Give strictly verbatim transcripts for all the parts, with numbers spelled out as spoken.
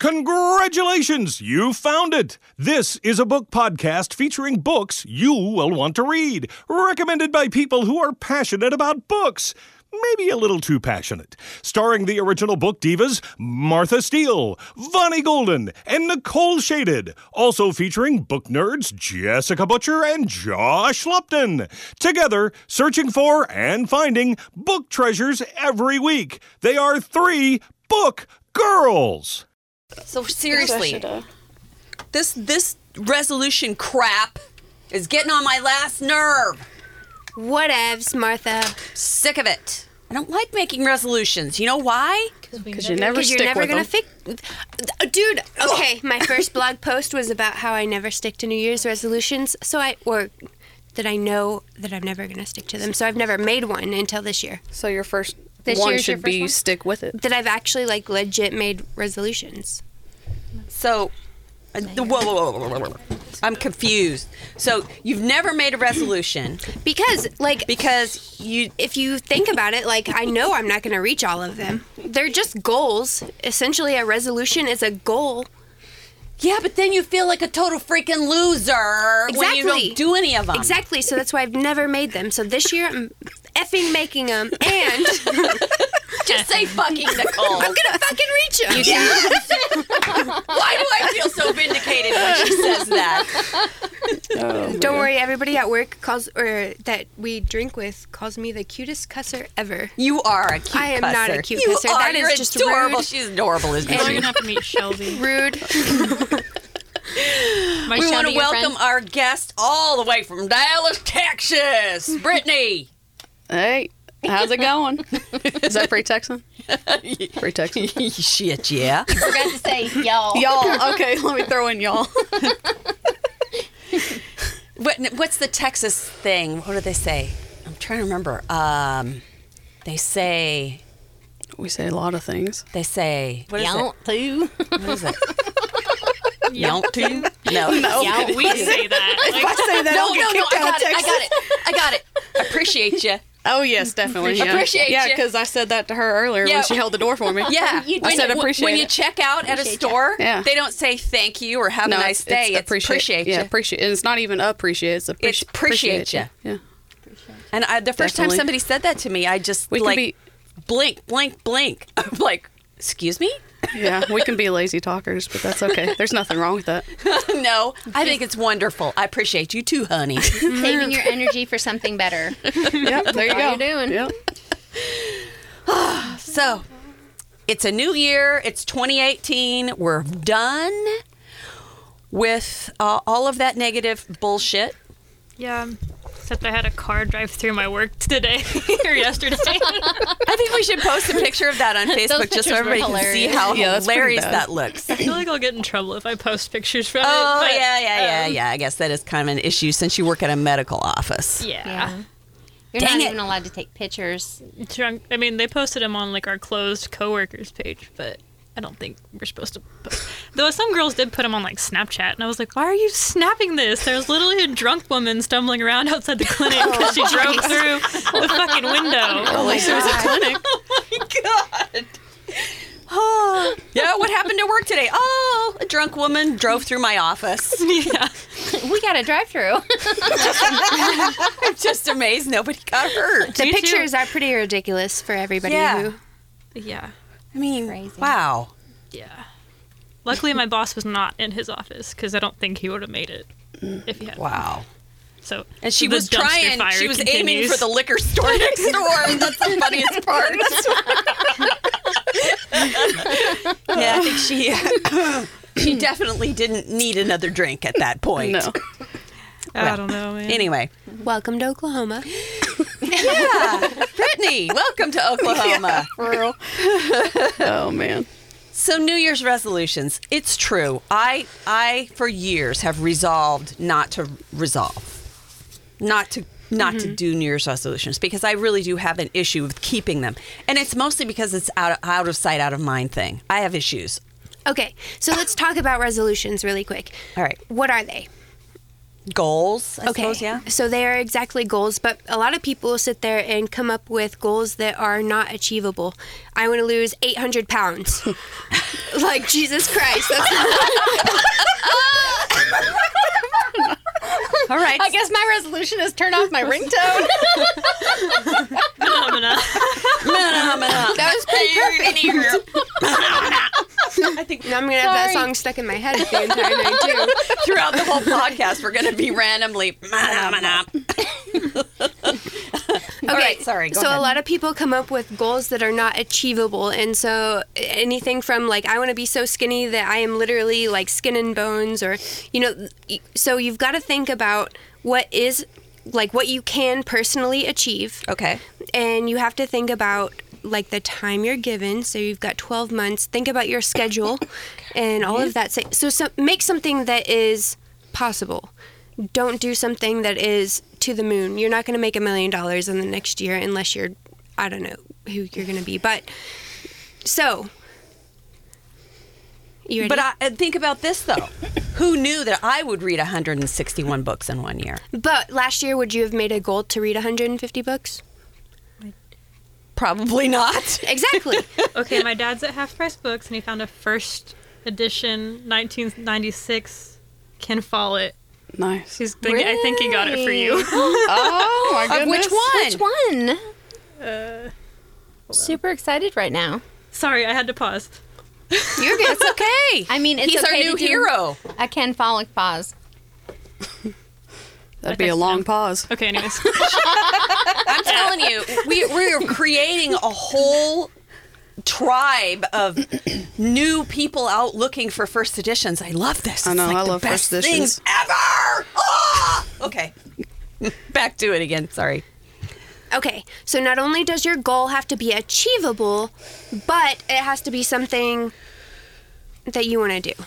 Congratulations! You found it! This is a book podcast featuring books you will want to read, recommended by people who are passionate about books. Maybe a little too passionate. Starring the original book divas, Martha Steele, Vonnie Golden, and Nicole Shaded. Also featuring book nerds Jessica Butcher and Josh Lupton. Together, searching for and finding book treasures every week. They are three book girls. So seriously, this this resolution crap is getting on my last nerve. Whatevs, Martha. Sick of it. I don't like making resolutions. You know why? Because you never stick you're never with gonna them. Fi- Dude, okay, my first blog post was about how I never stick to New Year's resolutions, so I or that I know that I'm never going to stick to them, so I've never made one until this year. So your first this one should be one? Stick with it. That I've actually, like, legit made resolutions. So, uh, whoa, whoa, whoa, whoa, whoa. I'm confused. So you've never made a resolution because, like, because you, if you think about it, like, I know I'm not going to reach all of them. They're just goals. Essentially, a resolution is a goal. Yeah, but then you feel like a total freaking loser exactly. when you don't do any of them. Exactly. So that's why I've never made them. So this year I'm effing making them, and just say fucking Nicole. I'm gonna fucking reach them. You do. Why do I feel so vindicated when she says that? Oh, don't worry, everybody at work calls or that we drink with calls me the cutest cusser ever. You are a cute cusser. I am cusser. not a cute you cusser. Are. That You're is just adorable. Rude. She's adorable, isn't she? We're gonna have to meet Shelby. Rude. My we want to welcome friend? our guest all the way from Dallas, Texas, Brittany. Hey, how's it going? Is that free Texan? Free Texan? Shit, yeah. I forgot to say y'all. Y'all. Okay, let me throw in y'all. what, what's the Texas thing? What do they say? I'm trying to remember. Um, they say... We say a lot of things. They say... What is it? Too. What is it? Yonk too? No. No. Yonk. We say that. If like, I say that, no, I'll get no, kicked no, out of Texas. I got it. I got it. I got it. Appreciate you. Oh, yes, definitely. Yeah. Appreciate yeah, you. Yeah, because I said that to her earlier yeah. when she held the door for me. Yeah. You, I said appreciate When you it. check out at appreciate a store, yeah. they don't say thank you or have no, a nice it's, day. It's appreciate, appreciate you. Yeah, appreciate. And it's not even appreciate. It's appreciate. It's appreciate, appreciate you. Yeah. Appreciate. And I, the first definitely. time somebody said that to me, I just we like be, blink, blink, blink. I'm like, excuse me? Yeah, we can be lazy talkers, but that's okay. There's nothing wrong with that. No, I think it's wonderful. I appreciate you too, honey. Saving your energy for something better. Yep, there you go. How you doing? Yep. So, it's a new year. It's twenty eighteen. We're done with uh, all of that negative bullshit. Yeah. Except I had a car drive through my work today or yesterday. I think we should post a picture of that on Facebook just so everybody can see how yeah, hilarious that looks. I feel like I'll get in trouble if I post pictures from oh, it. Oh, yeah, yeah, yeah, um, yeah. I guess that is kind of an issue since you work at a medical office. Yeah. yeah. You're Dang not it. even allowed to take pictures. I mean, they posted them on like our closed coworkers page, but... I don't think we're supposed to post. Though some girls did put them on, like, Snapchat, and I was like, why are you snapping this? There was literally a drunk woman stumbling around outside the clinic because she drove through the fucking window. Oh, at least it was a clinic. Oh, my God. Yeah, what happened at work today? Oh, a drunk woman drove through my office. Yeah. We got a drive-through. I'm just amazed nobody got hurt. The you pictures too. are pretty ridiculous for everybody yeah. who... Yeah. I mean, Crazy. wow. Yeah. Luckily, my boss was not in his office because I don't think he would have made it if he had. Wow. So and she was trying. She was continues. aiming for the liquor store next door, and that's the funniest part. Yeah, I think she she definitely didn't need another drink at that point. No. Well, I don't know, man. Anyway, welcome to Oklahoma. Yeah, Brittany, welcome to Oklahoma. Yeah, for real. Oh, man. So New Year's resolutions. It's true. I, I for years, have resolved not to resolve, not to not mm-hmm. to do New Year's resolutions because I really do have an issue with keeping them. And it's mostly because it's out of, out of sight, out of mind thing. I have issues. Okay, so let's talk about resolutions really quick. All right. What are they? Goals, I okay. suppose, yeah. So they are exactly goals, but a lot of people sit there and come up with goals that are not achievable. I want to lose eight hundred pounds. Like, Jesus Christ. That's not... All right. I guess my resolution is turn off my ringtone. That was pretty perfect. I think now I'm going to have that song stuck in my head the entire night, too. Throughout the whole podcast, we're going to be randomly... Okay, right, sorry, go so ahead. A lot of people come up with goals that are not achievable, and so anything from, like, I want to be so skinny that I am literally, like, skin and bones, or, you know, so you've got to think about what is, like, what you can personally achieve. Okay. And you have to think about, like, the time you're given, so you've got twelve months. Think about your schedule and all of that. So, so make something that is possible. Don't do something that is to the moon. You're not going to make a million dollars in the next year unless you're, I don't know who you're going to be. But, so, you ready? But I, think about this, though. Who knew that I would read one hundred sixty-one books in one year? But last year, would you have made a goal to read one hundred fifty books? Probably not. Exactly. Okay, my dad's at Half Price Books, and he found a first edition nineteen ninety-six Ken Follett. Nice. He's big, really? I think he got it for you. Oh, my goodness. Of which one? Which one? Uh, Super excited right now. Sorry, I had to pause. You're good. It's okay. I mean, it's He's okay. He's our new hero. I can follow pause. That'd be a long pause. Okay, anyways. I'm telling you, we we're creating a whole tribe of new people out looking for first editions. I love this. I know, it's like I the love best first editions. Things ever! Ah! Okay. Back to it again. Sorry. Okay. So not only does your goal have to be achievable, but it has to be something that you want to do.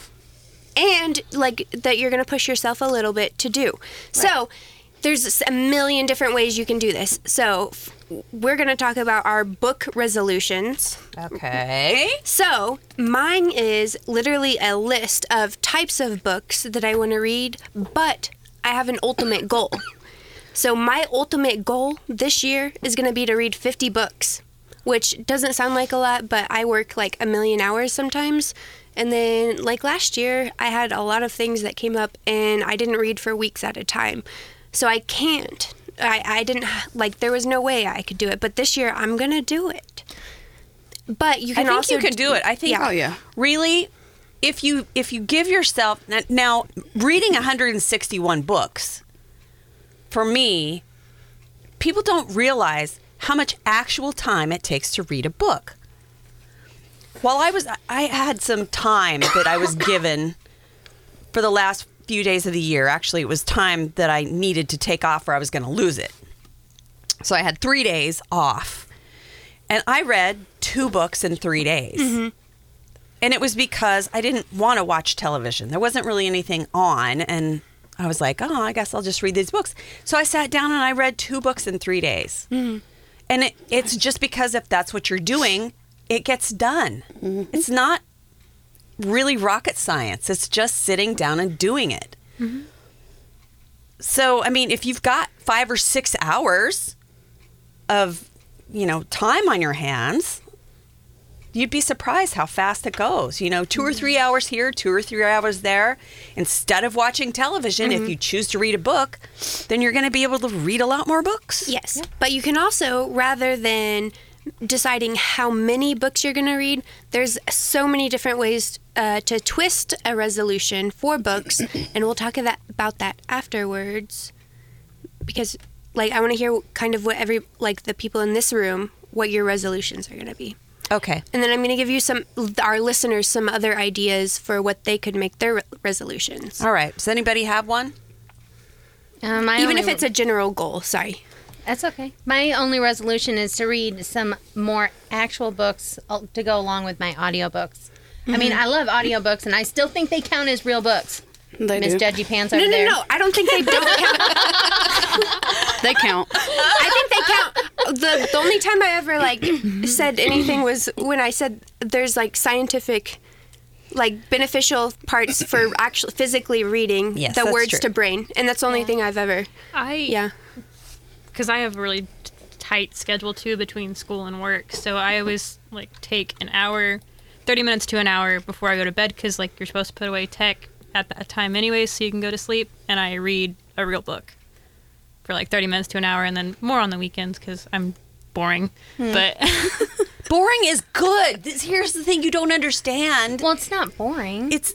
And, like, that you're going to push yourself a little bit to do. Right. So there's a million different ways you can do this. So we're going to talk about our book resolutions. Okay. So mine is literally a list of types of books that I want to read, but I have an ultimate goal. So my ultimate goal this year is going to be to read fifty books, which doesn't sound like a lot, but I work like a million hours sometimes. And then, like, last year, I had a lot of things that came up and I didn't read for weeks at a time. So I can't. I, I didn't, like, there was no way I could do it. But this year, I'm going to do it. But you can also... I think also you can do it. I think, yeah. Oh, yeah. Really, if you if you give yourself... Now, reading one hundred sixty-one books, for me, people don't realize how much actual time it takes to read a book. While I was... I had some time that I was given for the last... few days of the year. Actually, it was time that I needed to take off or I was going to lose it. So I had three days off. And I read two books in three days. Mm-hmm. And it was because I didn't want to watch television. There wasn't really anything on. And I was like, oh, I guess I'll just read these books. So I sat down and I read two books in three days. Mm-hmm. And it, it's just because if that's what you're doing, it gets done. Mm-hmm. It's not really rocket science. It's just sitting down and doing it. Mm-hmm. So, I mean, if you've got five or six hours of, you know, time on your hands, you'd be surprised how fast it goes. You know, two or three hours here, two or three hours there. Instead of watching television, mm-hmm. if you choose to read a book, then you're going to be able to read a lot more books. Yes. Yeah. But you can also, rather than deciding how many books you're going to read, there's so many different ways uh, to twist a resolution for books, and we'll talk about that afterwards, because, like, I want to hear kind of what every, like, the people in this room, what your resolutions are going to be. Okay. And then I'm going to give you some, our listeners, some other ideas for what they could make their re- resolutions. All right. Does anybody have one? Um, I Even only... if it's a general goal. Sorry. That's okay. My only resolution is to read some more actual books to go along with my audiobooks. Mm-hmm. I mean, I love audiobooks, and I still think they count as real books. They Miss do. Judgy Pants over no, no, there. No, no, no. I don't think they don't count. They count. I think they count. The, the only time I ever, like, said anything was when I said there's, like, scientific like beneficial parts for actually physically reading yes, the words true. to brain, and that's the only yeah. thing I've ever. I yeah, because I have a really t- tight schedule too between school and work, so I always like take an hour, thirty minutes to an hour before I go to bed, because like you're supposed to put away tech at that time anyway, so you can go to sleep. And I read a real book for like thirty minutes to an hour, and then more on the weekends because I'm boring, hmm. but. Boring is good. This, here's the thing you don't understand. Well, it's not boring. It's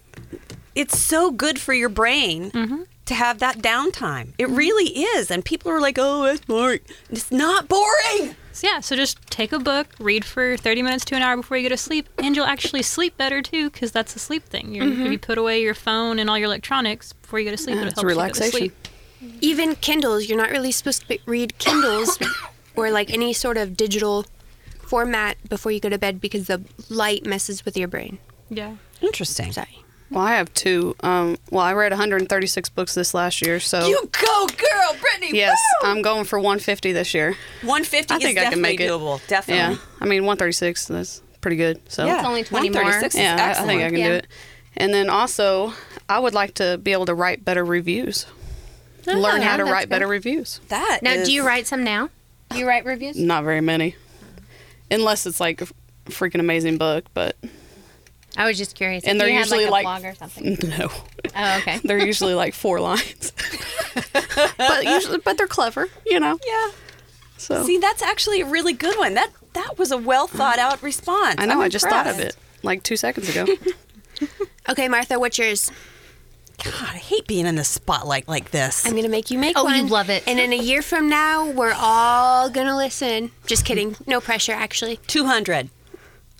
it's so good for your brain mm-hmm. to have that downtime. It mm-hmm. really is. And people are like, oh, it's boring. It's not boring. So, yeah, so just take a book, read for thirty minutes to an hour before you go to sleep, and you'll actually sleep better, too, because that's a sleep thing. You're, mm-hmm. You put away your phone and all your electronics before you go to sleep. It's yeah, relaxation. You go to sleep. Even Kindles. You're not really supposed to read Kindles or like any sort of digital format before you go to bed because the light messes with your brain. Yeah. Interesting. Sorry. Well, I have two. Um, well, I read one hundred thirty-six books this last year, so... You go, girl! Brittany, yes, woo! I'm going for one hundred fifty this year. one hundred fifty I think is I can make it. Doable. Definitely. Yeah. I mean, one hundred thirty-six, that's pretty good. So. Yeah, it's only twenty more. one hundred thirty-six is yeah, excellent. I think I can yeah. do it. And then also, I would like to be able to write better reviews. Oh, Learn yeah, how to write good. better reviews. That Now, is... do you write some now? Do you write reviews? Not very many. Unless it's like a freaking amazing book, but I was just curious. And if they're you usually had like a like, blog or something. No. Oh, okay. They're usually like four lines, but usually, but they're clever, you know. Yeah. So see, that's actually a really good one. That that was a well thought out response. I know. I'm I impressed. just thought of it like two seconds ago. Okay, Martha, what's yours? God, I hate being in the spotlight like this. I'm going to make you make oh, one. Oh, you love it. And in a year from now, we're all going to listen. Just kidding. No pressure, actually. two hundred.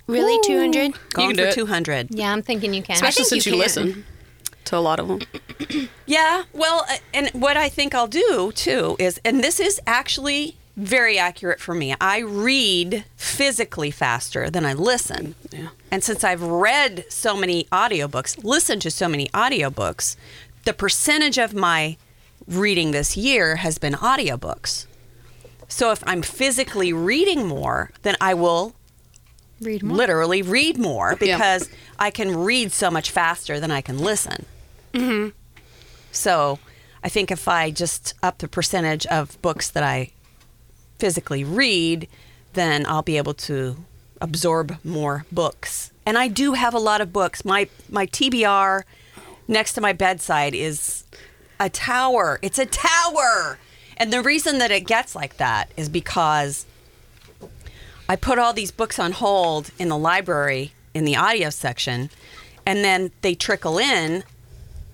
Really? Ooh. two hundred? Going you can for two hundred. Yeah, I'm thinking you can. Especially since you, you listen to a lot of them. Yeah. Well, and what I think I'll do, too, is, and this is actually very accurate for me. I read physically faster than I listen. Yeah. And since I've read so many audiobooks, listened to so many audiobooks, the percentage of my reading this year has been audiobooks. So if I'm physically reading more, then I will read more. literally read more because yeah. I can read so much faster than I can listen. Mm-hmm. So I think if I just up the percentage of books that I physically read, then I'll be able to absorb more books. And I do have a lot of books. My my T B R next to my bedside is a tower. It's a tower. And the reason that it gets like that is because I put all these books on hold in the library in the audio section, and then they trickle in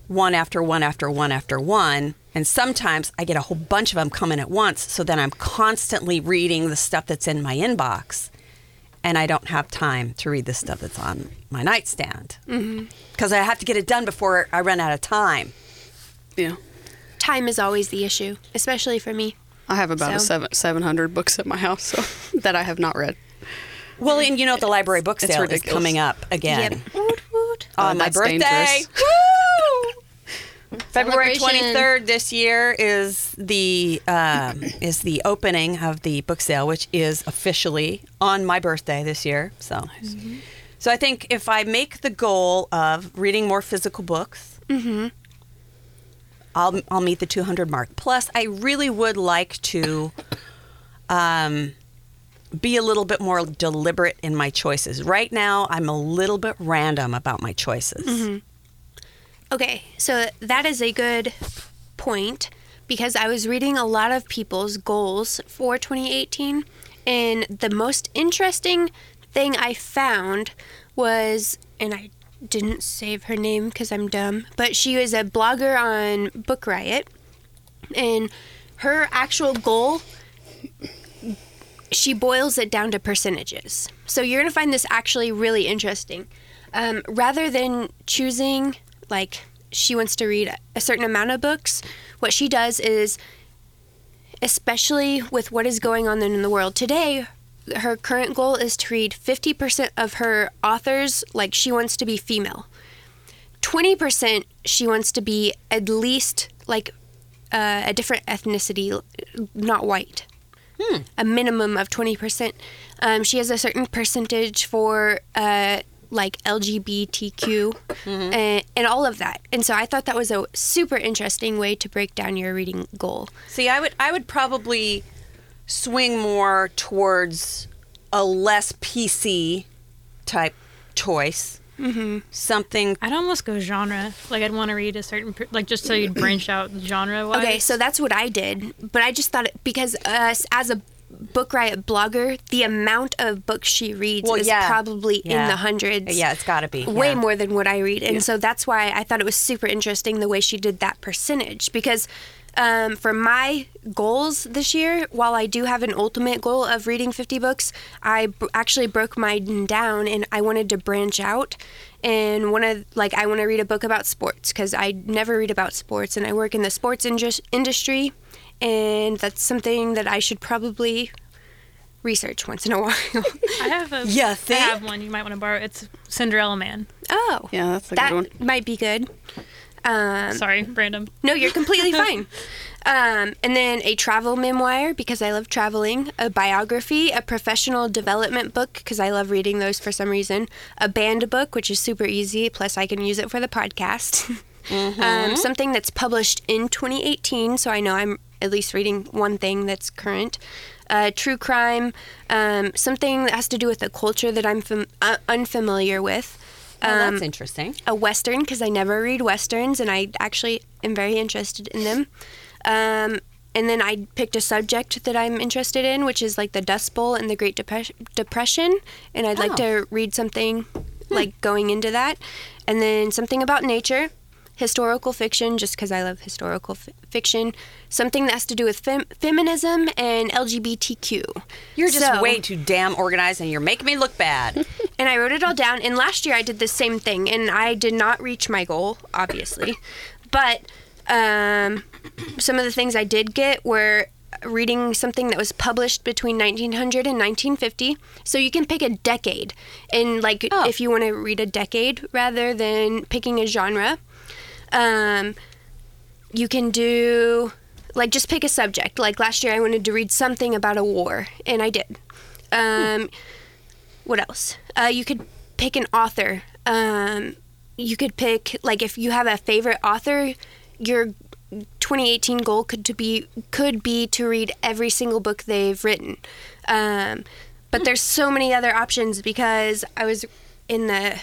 one after one after one after one. And sometimes I get a whole bunch of them coming at once, so then I'm constantly reading the stuff that's in my inbox, and I don't have time to read the stuff that's on my nightstand because mm-hmm. I have to get it done before I run out of time. Yeah, time is always the issue, especially for me. I have about so. a seven seven hundred books at my house so, that I have not read. Well, and you know the library book sale is coming up again yep. woot, woot. on oh, my birthday. February twenty-third this year is the um, is the opening of the book sale, which is officially on my birthday this year. So, mm-hmm. so I think if I make the goal of reading more physical books, mm-hmm. I'll I'll meet the two hundred mark. Plus, I really would like to um, be a little bit more deliberate in my choices. Right now, I'm a little bit random about my choices. Mm-hmm. Okay, so that is a good point because I was reading a lot of people's goals for twenty eighteen, and the most interesting thing I found was, and I didn't save her name because I'm dumb, but she was a blogger on Book Riot, and her actual goal, she boils it down to percentages. So you're going to find this actually really interesting. Um, rather than choosing... like she wants to read a certain amount of books, what she does is, especially with what is going on in the world today, her current goal is to read fifty percent of her authors. Like she wants to be female. twenty percent she wants to be at least like uh, a different ethnicity, not white. Hmm. A minimum of twenty percent. Um, she has a certain percentage for uh, like L G B T Q mm-hmm. and, and all of that. And so I thought that was a super interesting way to break down your reading goal. See, I would I would probably swing more towards a less P C type choice. Mm-hmm. Something. I'd almost go genre. Like, I'd want to read a certain, like, just so you'd branch out genre-wise. Okay, so that's what I did. But I just thought, it, because uh, as a Book Riot blogger, the amount of books she reads well, is yeah. probably yeah. in the hundreds. Yeah, it's got to be. Way yeah. more than what I read. And yeah. so that's why I thought it was super interesting the way she did that percentage. Because um, for my goals this year, while I do have an ultimate goal of reading fifty books, I b- actually broke mine down and I wanted to branch out. And one of, like, I want to read a book about sports because I never read about sports and I work in the sports indus- industry. And that's something that I should probably research once in a while. I have a yeah, I have one you might want to borrow. It's Cinderella Man. Oh. Yeah, that's a that good one. That might be good. Um, Sorry, random. No, you're completely fine. Um, and then a travel memoir, because I love traveling. A biography, a professional development book, because I love reading those for some reason. A band book, which is super easy, plus I can use it for the podcast. Mm-hmm. Um, something that's published in twenty eighteen, so I know I'm at least reading one thing that's current. Uh, true crime, um, something that has to do with a culture that I'm fam- uh, unfamiliar with. Um, oh, that's interesting. A Western, because I never read Westerns, and I actually am very interested in them. Um, and then I picked a subject that I'm interested in, which is like the Dust Bowl and the Great Dep- Depression, and I'd oh. like to read something hmm. like going into that. And then something about nature. Historical fiction, just because I love historical f- fiction. Something that has to do with fem- feminism and L G B T Q. You're just so, way too damn organized, and you're making me look bad. And I wrote it all down. And last year I did the same thing, and I did not reach my goal, obviously. But um, some of the things I did get were reading something that was published between nineteen hundred and nineteen fifty. So you can pick a decade, and like oh. if you want to read a decade rather than picking a genre. Um, you can do, like, just pick a subject. Like, last year I wanted to read something about a war, and I did. Um, what else? Uh, you could pick an author. Um, you could pick, like, if you have a favorite author, your twenty eighteen goal could to be could be to read every single book they've written. Um, but there's so many other options because I was in the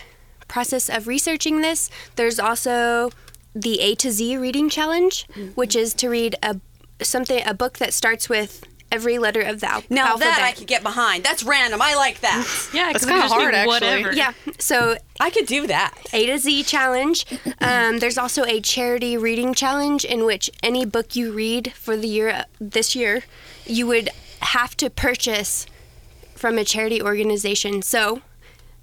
process of researching this. There's also the A to Z reading challenge, mm-hmm. which is to read a something a book that starts with every letter of the al- now alphabet. Now that I could get behind. That's random. I like that. Yeah, it's kind of hard actually. Whatever. Yeah, so I could do that. A to Z challenge. Um, there's also a charity reading challenge in which any book you read for the year this year, you would have to purchase from a charity organization. So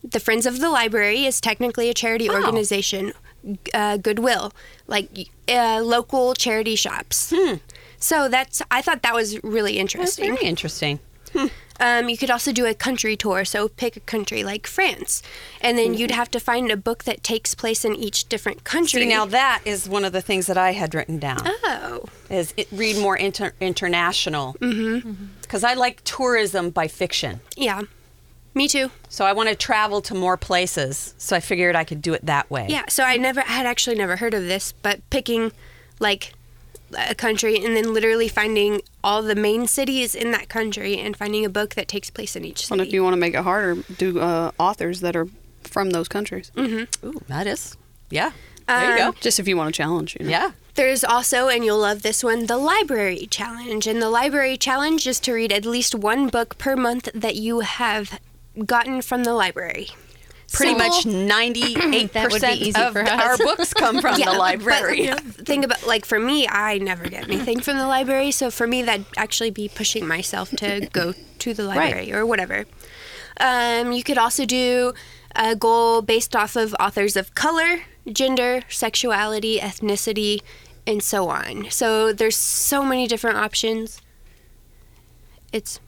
the Friends of the Library is technically a charity oh. organization. Uh, Goodwill, like uh, local charity shops. Hmm. So that's, I thought that was really interesting. That's very interesting. Hmm. Um, you could also do a country tour, so pick a country like France, and then you'd have to find a book that takes place in each different country. See, now that is one of the things that I had written down. Oh. Is it, read more inter- international. Mm-hmm. Because I like tourism by fiction. Yeah. Me too. So I want to travel to more places. So I figured I could do it that way. Yeah. So I never I had actually never heard of this, but picking like a country and then literally finding all the main cities in that country and finding a book that takes place in each city. And if you want to make it harder, do uh, authors that are from those countries. Mm-hmm. Ooh, that is. Yeah. There um, you go. Just if you want to challenge. You know? Yeah. There's also, and you'll love this one, the Library Challenge. And the Library Challenge is to read at least one book per month that you have gotten from the library. Pretty so, much ninety-eight percent of our books come from yeah, the library. But think about, like, for me, I never get anything from the library, so for me that'd actually be pushing myself to go to the library right. or whatever. Um, you could also do a goal based off of authors of color, gender, sexuality, ethnicity, and so on. So there's so many different options. It's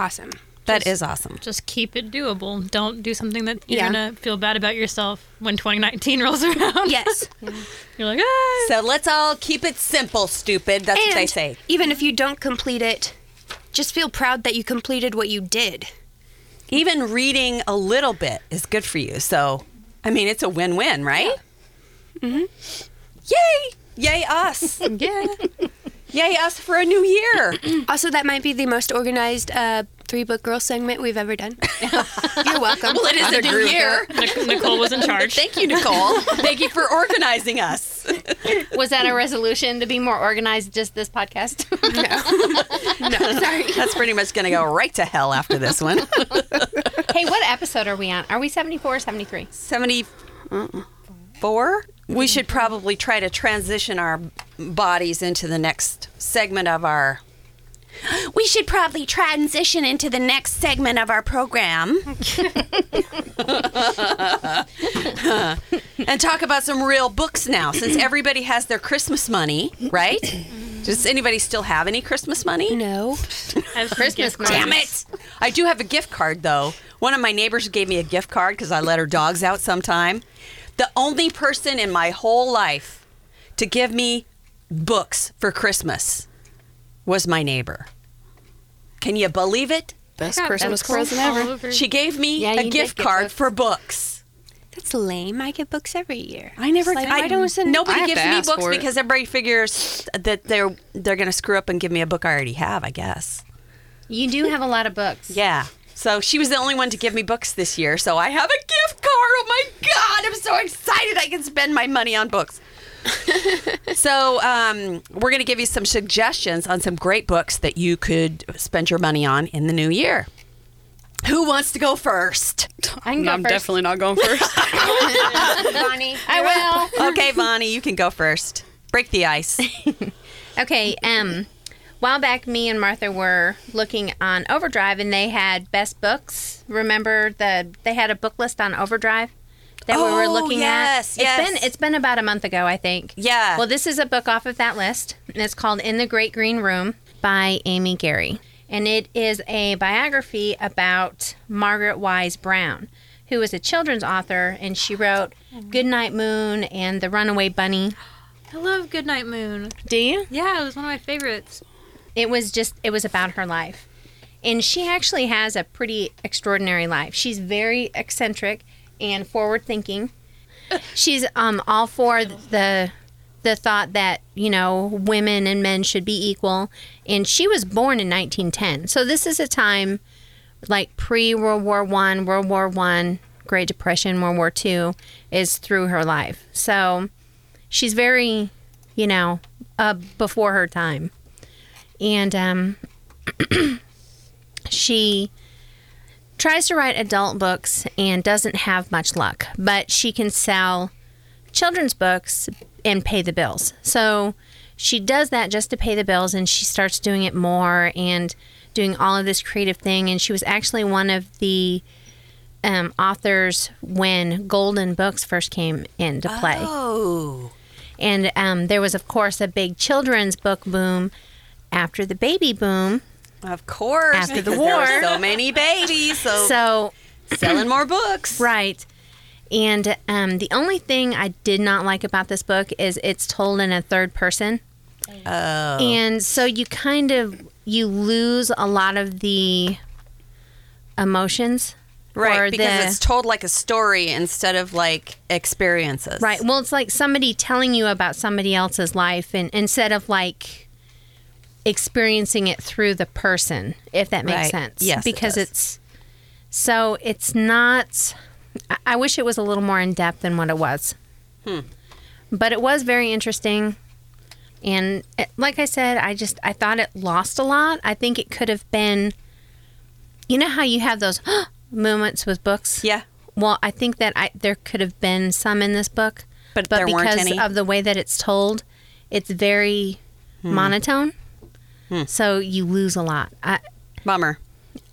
awesome. That just, is awesome. Just keep it doable. Don't do something that you're yeah. going to feel bad about yourself when twenty nineteen rolls around. Yes. Yeah. You're like, ah. So let's all keep it simple, stupid. That's and what they say. Even if you don't complete it, just feel proud that you completed what you did. even reading a little bit is good for you. So, I mean, it's a win-win, right? Yeah. Mm-hmm. Yay! Yay us! Yeah. Yay us for a new year. Also, that might be the most organized uh, three-book girl segment we've ever done. You're welcome. Well, it is a new year. Nic- Nicole was in charge. Thank you, Nicole. Thank you for organizing us. Was that a resolution to be more organized just this podcast? No. No, sorry. That's pretty much going to go right to hell after this one. Hey, what episode are we on? Are we seventy-four or seventy-three? seventy-four? We should probably try to transition our bodies into the next segment of our... We should probably transition into the next segment of our program. And talk about some real books now, since everybody has their Christmas money, right? Does anybody still have any Christmas money? No. I have Christmas money. Damn it! I do have a gift card, though. One of my neighbors gave me a gift card because I let her dogs out sometime. The only person in my whole life to give me books for Christmas was my neighbor. Can you believe it? Best Christmas present ever. She gave me yeah, a gift card books. for books. That's lame. I get books every year. I never. Like, I, I don't. Send, nobody I gives me books because everybody figures that they're they're going to screw up and give me a book I already have. I guess. You do have a lot of books. Yeah. So she was the only one to give me books this year. So I have a gift card. Oh my God! I'm so excited. I can spend my money on books. So um, we're going to give you some suggestions on some great books that you could spend your money on in the new year. Who wants to go first? I can go I'm first. definitely not going first. Vonnie, I will. Okay, Vonnie, you can go first. Break the ice. Okay. Um, while back, me and Martha were looking on Overdrive, and they had best books. Remember the they had a book list on Overdrive. That oh, we were looking yes, at. It's yes. been it's been about a month ago, I think. Yeah. Well, this is a book off of that list, and it's called In the Great Green Room by Amy Gary. And it is a biography about Margaret Wise Brown, who is a children's author, and she wrote Goodnight Moon and The Runaway Bunny. I love Goodnight Moon. Do you? Yeah, it was one of my favorites. It was just it was about her life. And she actually has a pretty extraordinary life. She's very eccentric and forward-thinking. She's um, all for the the thought that, you know, women and men should be equal. And she was born in nineteen ten. So this is a time like pre-World War One, World War One, Great Depression, World War Two is through her life. So she's very, you know, uh, before her time. And um, she... tries to write adult books and doesn't have much luck, but she can sell children's books and pay the bills. So she does that just to pay the bills, and she starts doing it more and doing all of this creative thing. And she was actually one of the um, authors when Golden Books first came into play. Oh. And um, there was, of course, a big children's book boom after the baby boom. Of course. After the war. There were so many babies. So, so selling more books. Right. And um, the only thing I did not like about this book is it's told in a third person. Oh. And so you kind of, you lose a lot of the emotions. Right, because the, it's told like a story instead of like experiences. Right. Well, it's like somebody telling you about somebody else's life, and instead of like... experiencing it through the person, if that makes right. sense. Yes, because it it's so it's not. I, I wish it was a little more in depth than what it was, hmm. but it was very interesting. And it, like I said, I just I thought it lost a lot. I think it could have been. You know how you have those moments with books? Yeah. Well, I think that I there could have been some in this book, but, but there because weren't any. Of the way that it's told, it's very hmm. monotone. Hmm. So you lose a lot. I, Bummer.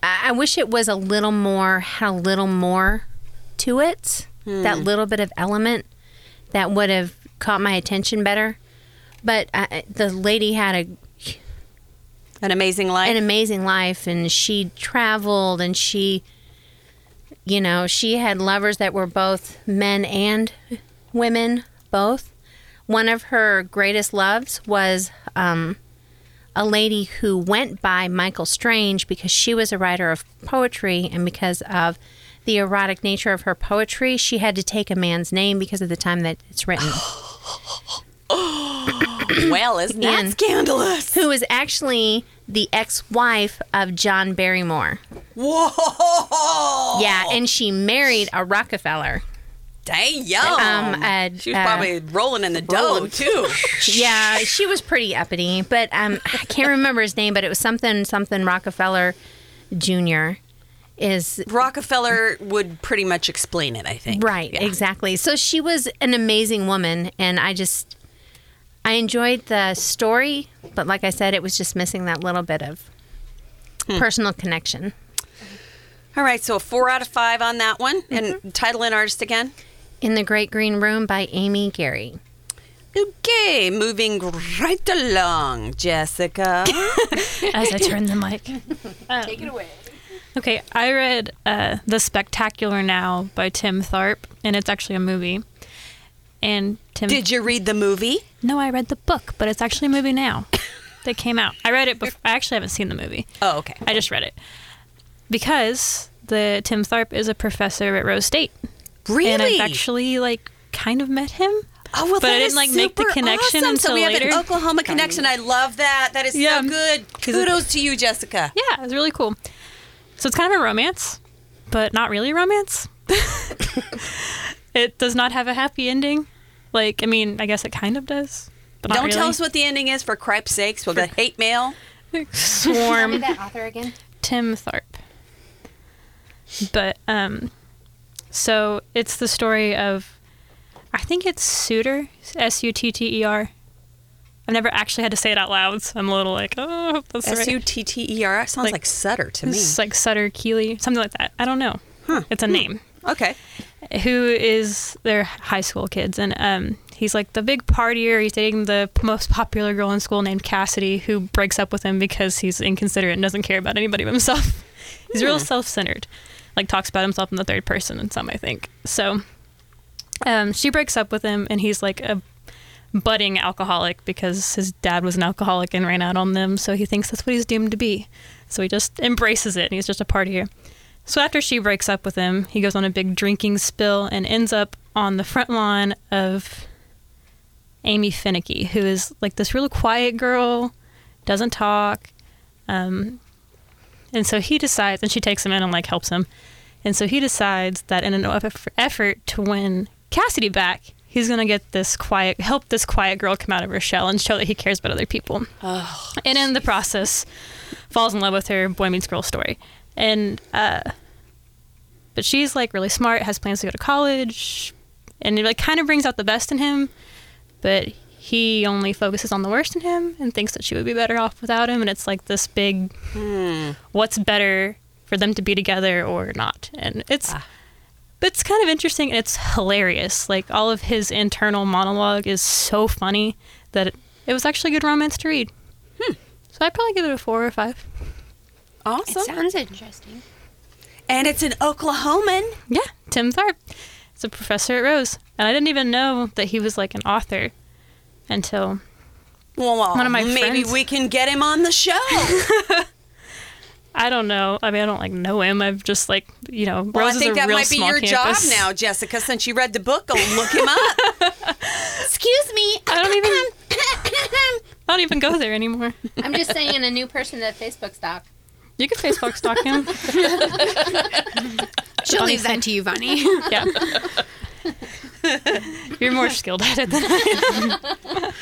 I, I wish it was a little more, had a little more to it. Hmm. That little bit of element that would have caught my attention better. But I, the lady had a an amazing life. An amazing life, and she traveled, and she, you know, she had lovers that were both men and women, both. One of her greatest loves was. Um, a lady who went by Michael Strange because she was a writer of poetry, and because of the erotic nature of her poetry, she had to take a man's name because of the time that it's written. Well, isn't that and scandalous? Who was actually the ex-wife of John Barrymore. Whoa! Yeah, and she married a Rockefeller. Damn. Um, uh, she was uh, probably rolling in the dough, too. Yeah, she was pretty uppity, but um, I can't remember his name, but it was something, something Rockefeller Junior Is Rockefeller would pretty much explain it, I think. Right, yeah. Exactly. So she was an amazing woman, and I just... I enjoyed the story, but like I said, it was just missing that little bit of hmm. personal connection. All right, so a four out of five on that one. Mm-hmm. And title and artist again? In the Great Green Room by Amy Gary. Okay, moving right along, Jessica. As I turn the mic. Um, Take it away. Okay, I read uh, The Spectacular Now by Tim Tharp, and it's actually a movie. And Tim, did you read the movie? No, I read the book, but it's actually a movie now that came out. I read it before. I actually haven't seen the movie. Oh, okay. I just read it because the Tim Tharp is a professor at Rose State. Really? And I've actually like kind of met him. Oh well, but that I didn't is like super make the connection awesome. Until so we have later. An Oklahoma connection. I love that. That is yeah. so good. Kudos to you, Jessica. Yeah, it was really cool. So it's kind of a romance, but not really romance. It does not have a happy ending. Like, I mean, I guess it kind of does. But not Don't really. Tell us what the ending is, for cripe's sakes. We'll get hate mail. Swarm. Tell me that author again. Tim Tharp. But, um, so it's the story of, I think it's Sutter, S U T T E R. I've never actually had to say it out loud, so I'm a little like, oh, that's right. S U T T E R? That sounds like, like Sutter to me. It's like Sutter, Keeley, something like that. I don't know. Huh. It's a hmm. name. Okay. Who is their high school kids, and um, he's like the big partier. He's dating the most popular girl in school named Cassidy, who breaks up with him because he's inconsiderate and doesn't care about anybody but himself. He's yeah. real self-centered, like talks about himself in the third person and some, I think. So um, she breaks up with him, and he's like a budding alcoholic because his dad was an alcoholic and ran out on them, so he thinks that's what he's doomed to be. So he just embraces it, and he's just a partier. So after she breaks up with him, he goes on a big drinking spill and ends up on the front lawn of Amy Finicky, who is like this real quiet girl, doesn't talk. Um, and so he decides, and she takes him in and like helps him. And so he decides that in an effort to win Cassidy back, he's going to get this quiet, help this quiet girl come out of her shell and show that he cares about other people. Oh, and in the process, falls in love with her boy meets girl story. And, uh, but she's like really smart, has plans to go to college, and it like kind of brings out the best in him, but he only focuses on the worst in him and thinks that she would be better off without him. And it's like this big, hmm. what's better for them to be together or not. And it's, ah. it's kind of interesting, and it's hilarious. Like all of his internal monologue is so funny that it, it was actually a good romance to read. Hmm. So I'd probably give it a four or five. Awesome. It sounds interesting. And it's an Oklahoman. Yeah, Tim Tharp. He's a professor at Rose. And I didn't even know that he was like an author until well, well, one of my maybe friends. Maybe we can get him on the show. I don't know. I mean, I don't like know him. I've just like, you know, well, Rose is a real small campus. I think that might be your campus. Job now, Jessica, since you read the book. Go look him up. Excuse me. I don't even, I don't even go there anymore. I'm just saying a new person to Facebook stalk. You can Facebook stalk him. She'll leave that to you, Vonnie. Yeah. You're more skilled at it than I am.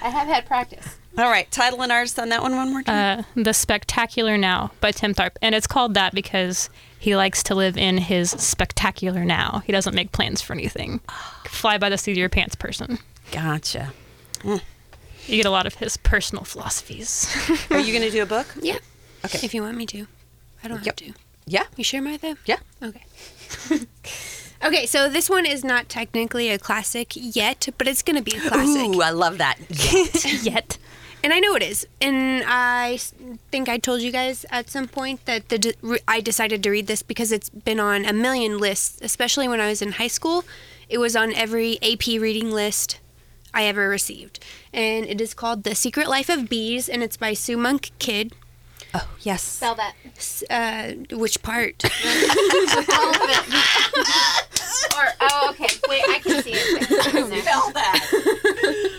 I have had practice. All right. Title and artist on that one one more time. Uh, The Spectacular Now by Tim Tharp. And it's called that because he likes to live in his spectacular now. He doesn't make plans for anything. Fly by the seat of your pants person. Gotcha. Mm. You get a lot of his personal philosophies. Are you going to do a book? Yeah. Okay. If you want me to. I don't yep. have to. Yeah. You sure, Martha? Yeah. Okay. Okay, so this one is not technically a classic yet, but it's going to be a classic. Ooh, I love that. Yet. Yet. And I know it is. And I think I told you guys at some point that the de- re- I decided to read this because it's been on a million lists, especially when I was in high school. It was on every A P reading list. I ever received. And it is called The Secret Life of Bees, and it's by Sue Monk Kidd. Oh, yes. Spell that. Uh, which part? All of it. Or, oh, okay. Wait, I can see it. Spell that.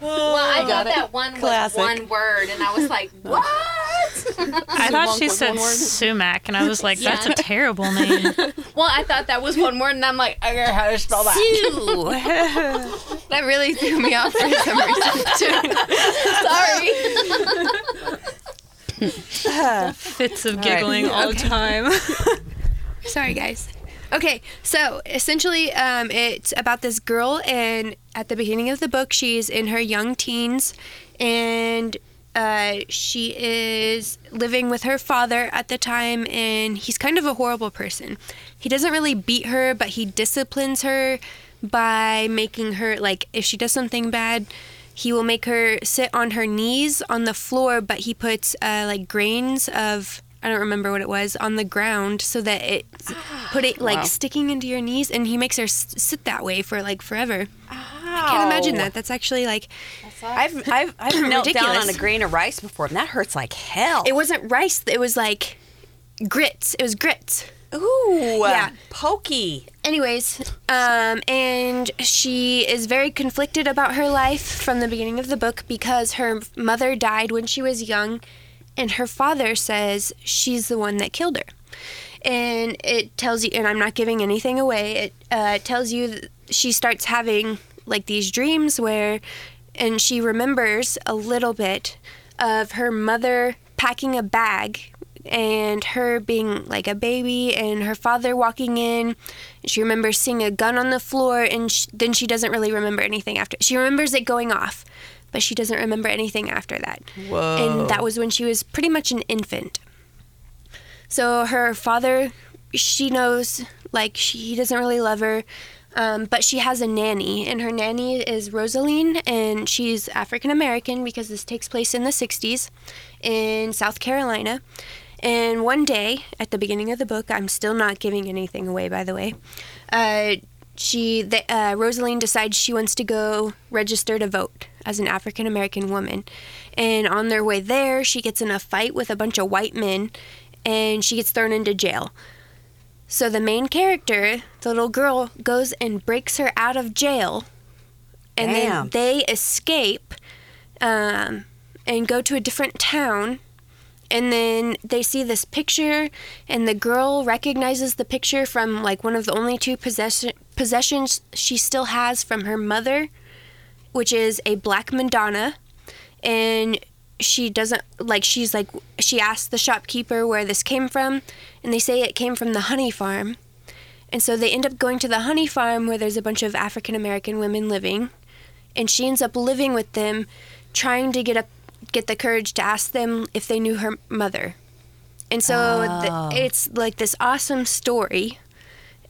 Well, I thought that one Classic. was one word, and I was like, what? I thought she said sumac, and I was like, that's yeah. a terrible name. Well, I thought that was one word, and I'm like, I don't know how to spell that. Sue. That really threw me off for some reason, too. Sorry. Uh, Fits of giggling all, right. all okay. the time. Sorry, guys. Okay, so essentially um, it's about this girl, and at the beginning of the book, she's in her young teens, and uh, she is living with her father at the time, and he's kind of a horrible person. He doesn't really beat her, but he disciplines her by making her, like, if she does something bad, he will make her sit on her knees on the floor, but he puts, uh, like, grains of... I don't remember what it was, on the ground so that it put it like wow. sticking into your knees, and he makes her s- sit that way for like forever. Ow. I can't imagine that. That's actually like That's I've I've I've knelt down on a grain of rice before, and that hurts like hell. It wasn't rice, it was like grits. It was grits. Ooh. Yeah. Pokey. Anyways, um, and she is very conflicted about her life from the beginning of the book because her mother died when she was young. And her father says she's the one that killed her. And it tells you, and I'm not giving anything away, it uh, tells you that she starts having like these dreams where, and she remembers a little bit of her mother packing a bag and her being like a baby and her father walking in. She remembers seeing a gun on the floor, and she, then she doesn't really remember anything after. She remembers it going off, but she doesn't remember anything after that. Whoa. And that was when she was pretty much an infant. So her father, she knows, like, she, he doesn't really love her, um, but she has a nanny, and her nanny is Rosaline, and she's African-American because this takes place in the sixties in South Carolina. And one day, at the beginning of the book, I'm still not giving anything away, by the way, uh, she, the, uh, Rosaline decides she wants to go register to vote as an African-American woman. And on their way there, she gets in a fight with a bunch of white men, and she gets thrown into jail. So the main character, the little girl, goes and breaks her out of jail, and Damn. then they escape um, and go to a different town, and then they see this picture, and the girl recognizes the picture from, like, one of the only two possess- possessions she still has from her mother, which is a black Madonna, and she doesn't, like, she's like, she asked the shopkeeper where this came from, and they say it came from the honey farm. And so they end up going to the honey farm where there's a bunch of African-American women living, and she ends up living with them, trying to get up, get the courage to ask them if they knew her mother. And so oh. the, it's like this awesome story,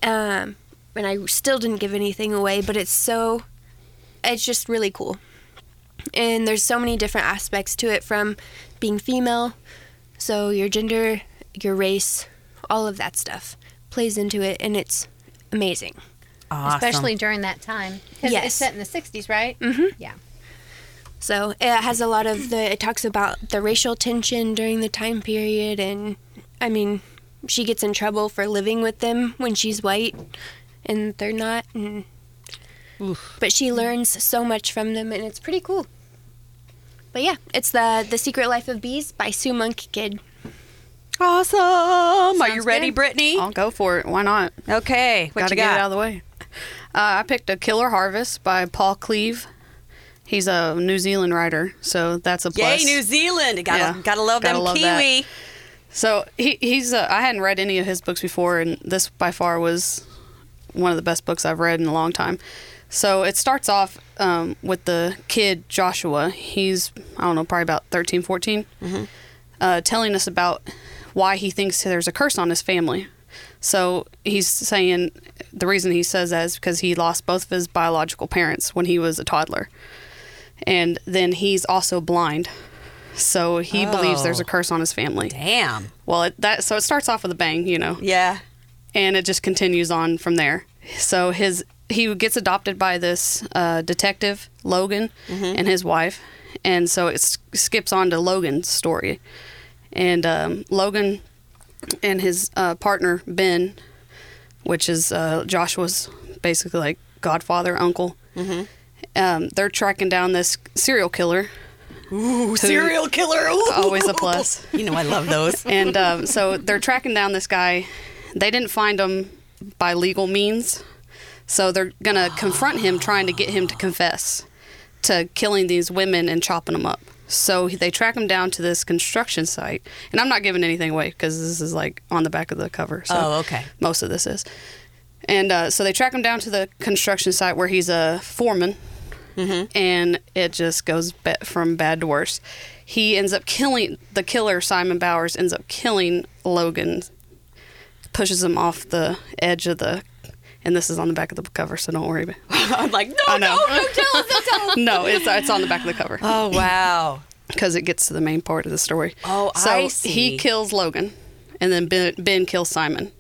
um, and I still didn't give anything away, but it's so... It's just really cool. And there's so many different aspects to it, from being female, so your gender, your race, all of that stuff plays into it, and it's amazing. Awesome. Especially during that time. Because yes. it's set in the sixties, right? Mm-hmm. Yeah. So it has a lot of the, it talks about the racial tension during the time period, and, I mean, she gets in trouble for living with them when she's white, and they're not, and... Oof. But she learns so much from them, and it's pretty cool. But yeah, it's the The Secret Life of Bees by Sue Monk Kidd. Awesome! Sounds Are you ready, good. Brittany? I'll go for it. Why not? Okay, what gotta you got? get it out of the way. Uh, I picked A Killer Harvest by Paul Cleave. He's a New Zealand writer, so that's a plus. Yay, New Zealand! Gotta yeah. gotta love gotta them love Kiwi. That. So he he's uh, I hadn't read any of his books before, and this by far was one of the best books I've read in a long time. So it starts off um, with the kid, Joshua. He's, I don't know, probably about thirteen, fourteen, mm-hmm. uh, telling us about why he thinks there's a curse on his family. So he's saying the reason he says that is because he lost both of his biological parents when he was a toddler. And then he's also blind. So he oh. believes there's a curse on his family. Damn. Well, it, that so it starts off with a bang, you know. Yeah. And it just continues on from there. So his... he gets adopted by this uh, detective, Logan, mm-hmm. and his wife. And so it s- skips on to Logan's story. And um, Logan and his uh, partner, Ben, which is uh, Joshua's basically like godfather, uncle, mm-hmm. um, they're tracking down this serial killer. Ooh, serial killer. Ooh. Always a plus. You know I love those. And um, so they're tracking down this guy. They didn't find him by legal means. So they're going to confront him, trying to get him to confess to killing these women and chopping them up. So they track him down to this construction site. And I'm not giving anything away because this is like on the back of the cover. So oh, okay. Most of this is. And uh, so they track him down to the construction site where he's a foreman. Mm-hmm. And it just goes be- from bad to worse. He ends up killing, the killer, Simon Bowers, ends up killing Logan, pushes him off the edge of the, and this is on the back of the cover, so don't worry about it. I'm like, no, no, no, tell us, don't tell us. No, it's, it's on the back of the cover. Oh, wow. Because it gets to the main part of the story. Oh, so I see. So he kills Logan, and then Ben, Ben kills Simon.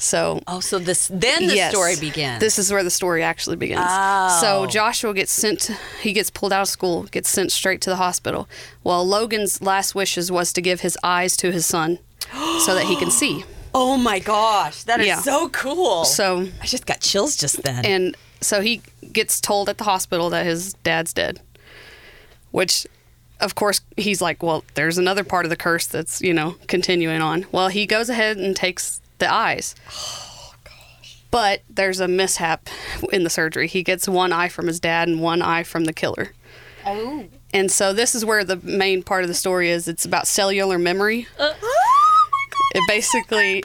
So oh, so this then the yes, story begins. This is where the story actually begins. Oh. So Joshua gets sent. He gets pulled out of school, gets sent straight to the hospital. Well, Logan's last wishes was to give his eyes to his son, so that he can see. Oh my gosh, that is yeah. so cool. So I just got chills just then. And so he gets told at the hospital that his dad's dead, which. Of course, he's like, well, there's another part of the curse that's, you know, continuing on. Well, he goes ahead and takes the eyes. Oh, gosh. But there's a mishap in the surgery. He gets one eye from his dad and one eye from the killer. Oh. And so this is where the main part of the story is. It's about cellular memory. Uh, oh my God, it basically,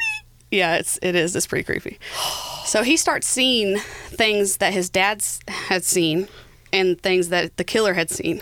yeah, it's, it is. It's pretty creepy. So he starts seeing things that his dad had seen and things that the killer had seen.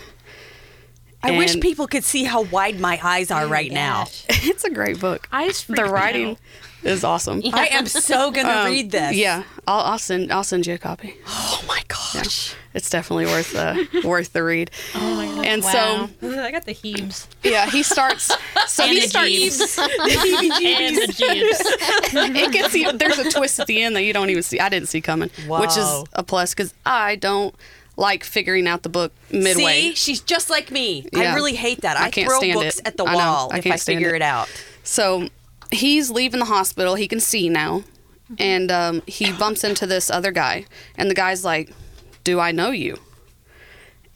I and wish people could see how wide my eyes are right now. It's a great book. Eyes the writing out. Is awesome. Yeah. I am so going to um, read this. Yeah, I'll, I'll send I'll send you a copy. Oh my gosh. Yeah. It's definitely worth uh, worth the read. Oh my gosh. And wow. so I got the heebs. Yeah, he starts so and he the starts jeebs. And the jeebs. It gets you, there's a twist at the end that you don't even see. I didn't see coming, wow. Which is a plus cuz I don't like figuring out the book midway. See, she's just like me. Yeah. I really hate that. I, I can't throw stand books it. At the I wall I if I figure it. It out. So he's leaving the hospital. He can see now. And um, he bumps into this other guy. And the guy's like, do I know you?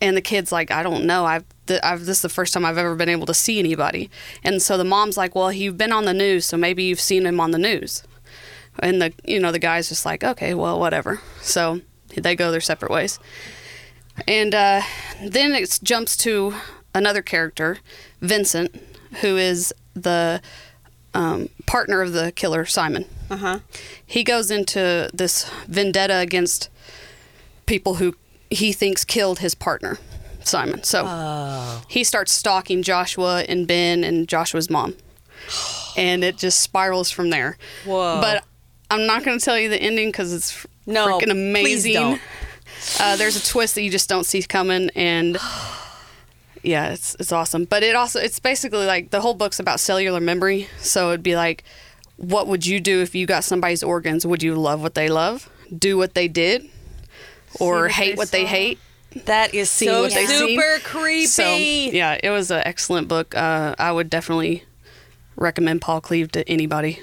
And the kid's like, I don't know. I've, th- I've this is the first time I've ever been able to see anybody. And so the mom's like, well, you've been on the news, so maybe you've seen him on the news. And the you know the guy's just like, okay, well, whatever. So they go their separate ways. And uh, then it jumps to another character, Vincent, who is the um, partner of the killer, Simon. Uh-huh. He goes into this vendetta against people who he thinks killed his partner, Simon. So oh. he starts stalking Joshua and Ben and Joshua's mom. And it just spirals from there. Whoa. But I'm not going to tell you the ending because it's no, freaking amazing. Please don't. Uh, there's a twist that you just don't see coming, and yeah, it's it's awesome. But it also it's basically like the whole book's about cellular memory. So it'd be like, what would you do if you got somebody's organs? Would you love what they love, do what they did, or hate what they hate? That is so super creepy. So, yeah, it was an excellent book. Uh, I would definitely recommend Paul Cleave to anybody.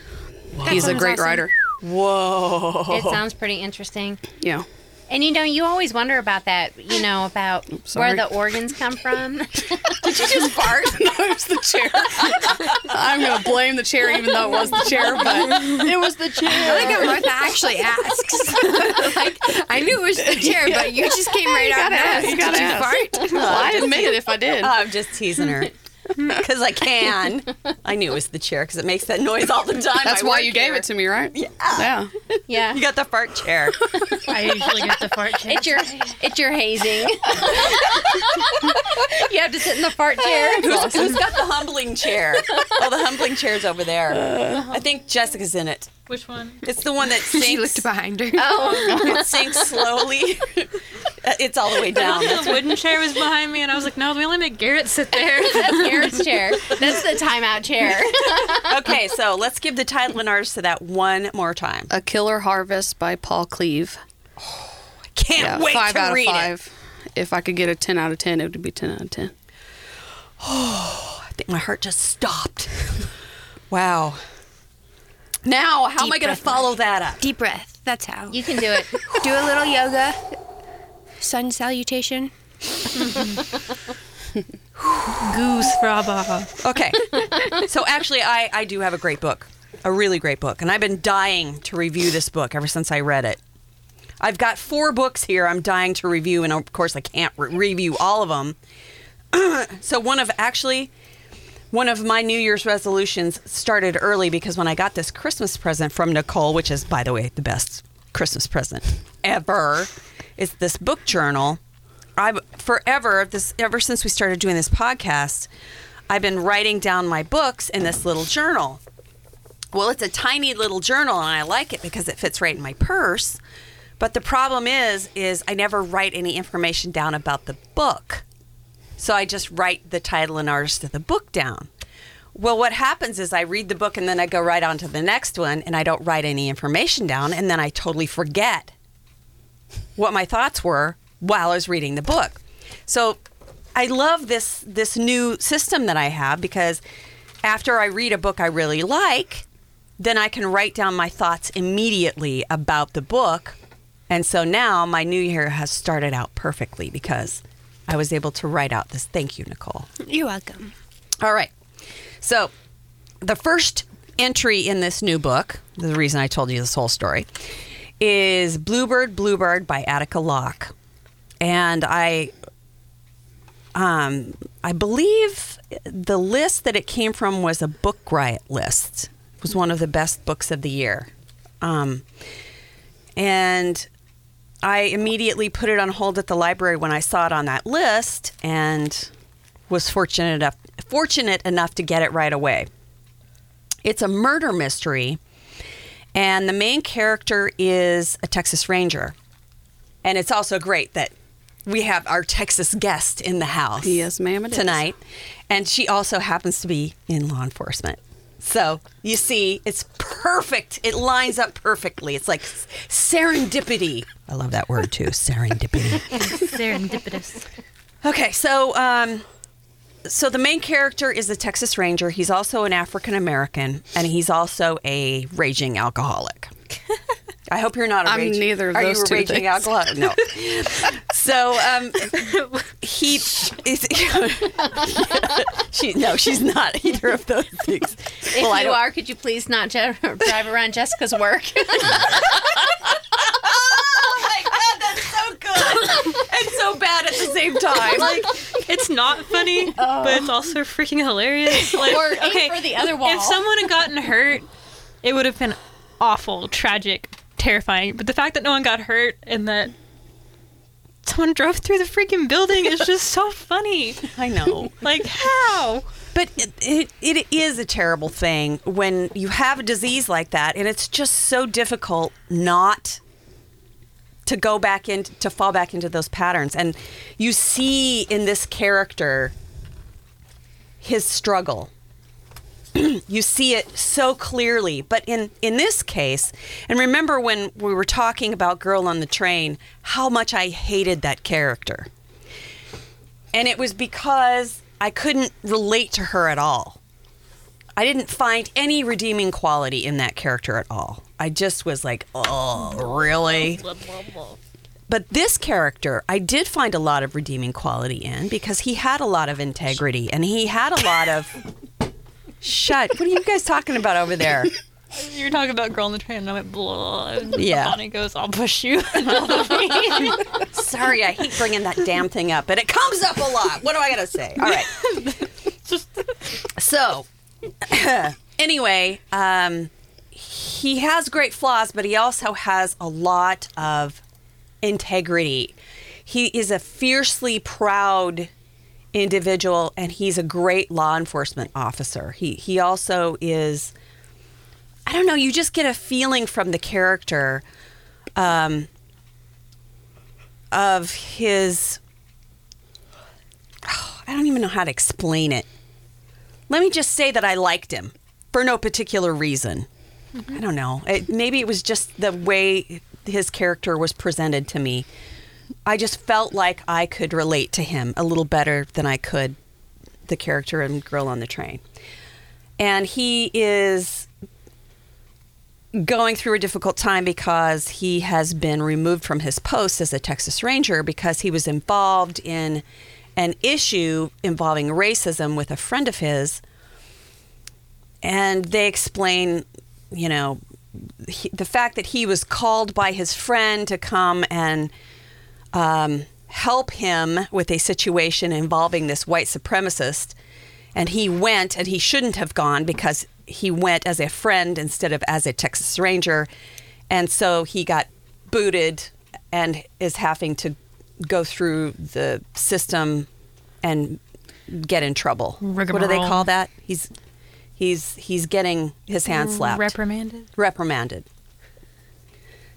Whoa. He's a great awesome. Writer. Whoa, it sounds pretty interesting. Yeah. And, you know, you always wonder about that, you know, about oops, where the organs come from. Did you just fart? No, it was the chair. I'm going to blame the chair, even though it was the chair, but it was the chair. I think I'm Martha actually asks. Like, I knew it was the chair, but you just came right out and asked. You gotta ask. Did you fart? Well, I admit it if I did. Oh, I'm just teasing her. Because I can. I knew it was the chair because it makes that noise all the time. That's I why you here. Gave it to me, right? Yeah. Yeah. Yeah. You got the fart chair. I usually get the fart chair. It's your, it's your hazing. You have to sit in the fart chair. Who's, awesome. Who's got the humbling chair? Oh, the humbling chair's over there. Uh, I think Jessica's in it. Which one? It's the one that sinks. She looked behind her. Oh. It sinks slowly. It's all the way down. The wooden chair was behind me, and I was like, no, we only make Garrett sit there. That's Garrett's chair. That's the timeout chair. Okay, so let's give the title and artist to that one more time. A Killer Harvest by Paul Cleave. Can't yeah, wait five to out read of five. It. If I could get a ten out of ten, it would be ten out of ten. Oh, I think my heart just stopped. Wow. Now, how Deep am I going to follow right. that up? Deep breath. That's how. You can do it. Do a little yoga. Sun salutation. Goose Fraba. Okay. So actually, I, I do have a great book. A really great book. And I've been dying to review this book ever since I read it. I've got four books here I'm dying to review. And of course, I can't re- review all of them. So one of actually... One of my New Year's resolutions started early because when I got this Christmas present from Nicole, which is, by the way, the best Christmas present ever, is this book journal. I've forever, this ever since we started doing this podcast, I've been writing down my books in this little journal. Well, it's a tiny little journal, and I like it because it fits right in my purse. But the problem is, is I never write any information down about the book. So I just write the title and artist of the book down. Well, what happens is I read the book and then I go right on to the next one and I don't write any information down and then I totally forget what my thoughts were while I was reading the book. So I love this this new system that I have because after I read a book I really like, then I can write down my thoughts immediately about the book. And so now my new year has started out perfectly because... I was able to write out this. Thank you, Nicole. You're welcome. All right. So the first entry in this new book, the reason I told you this whole story, is Bluebird, Bluebird by Attica Locke. And I um, I believe the list that it came from was a book riot list. It was one of the best books of the year. Um, and... I immediately put it on hold at the library when I saw it on that list and was fortunate enough, fortunate enough to get it right away. It's a murder mystery, and the main character is a Texas Ranger. And it's also great that we have our Texas guest in the house yes, ma'am, it tonight. Is. And she also happens to be in law enforcement. So, you see, it's perfect. It lines up perfectly. It's like serendipity. I love that word, too. Serendipity. Serendipitous. Okay, so um, so the main character is the Texas Ranger. He's also an African-American, and he's also a raging alcoholic. I hope you're not a I'm raging... I'm neither of those two things. Are you a raging alcoholic? No. So, um, he... Is, she, no, she's not either of those things. If well, you are, could you please not drive around Jessica's work? Oh, my God, that's so good. And so bad at the same time. Like, it's not funny, oh. but it's also freaking hilarious. Like, or okay, for the other wall. If someone had gotten hurt, it would have been... awful, tragic, terrifying. But the fact that no one got hurt and that someone drove through the freaking building is just so funny. I know. Like, how? But it, it it is a terrible thing when you have a disease like that, and it's just so difficult not to go back in, to fall back into those patterns. And you see in this character his struggle. You see it so clearly. But in, in this case, and remember when we were talking about Girl on the Train, how much I hated that character. And it was because I couldn't relate to her at all. I didn't find any redeeming quality in that character at all. I just was like, oh, really? But this character, I did find a lot of redeeming quality in because he had a lot of integrity and he had a lot of... Shut. What are you guys talking about over there? You were talking about Girl on the Train, and I went, blah. And yeah. Bonnie goes, I'll push you. Sorry, I hate bringing that damn thing up, but it comes up a lot. What do I got to say? All right. Just... So, anyway, um, he has great flaws, but he also has a lot of integrity. He is a fiercely proud individual, and he's a great law enforcement officer. He he also is, I don't know, you just get a feeling from the character um, of his, oh, I don't even know how to explain it. Let me just say that I liked him for no particular reason. Mm-hmm. I don't know. It, maybe it was just the way his character was presented to me, I just felt like I could relate to him a little better than I could the character in Girl on the Train. And he is going through a difficult time because he has been removed from his post as a Texas Ranger because he was involved in an issue involving racism with a friend of his. And they explain, you know, he, the fact that he was called by his friend to come and um, help him with a situation involving this white supremacist. And he went, and he shouldn't have gone because he went as a friend instead of as a Texas Ranger. And so he got booted and is having to go through the system and get in trouble. Rigmarole. What do they call that? He's he's he's getting his hand slapped. Reprimanded. Reprimanded.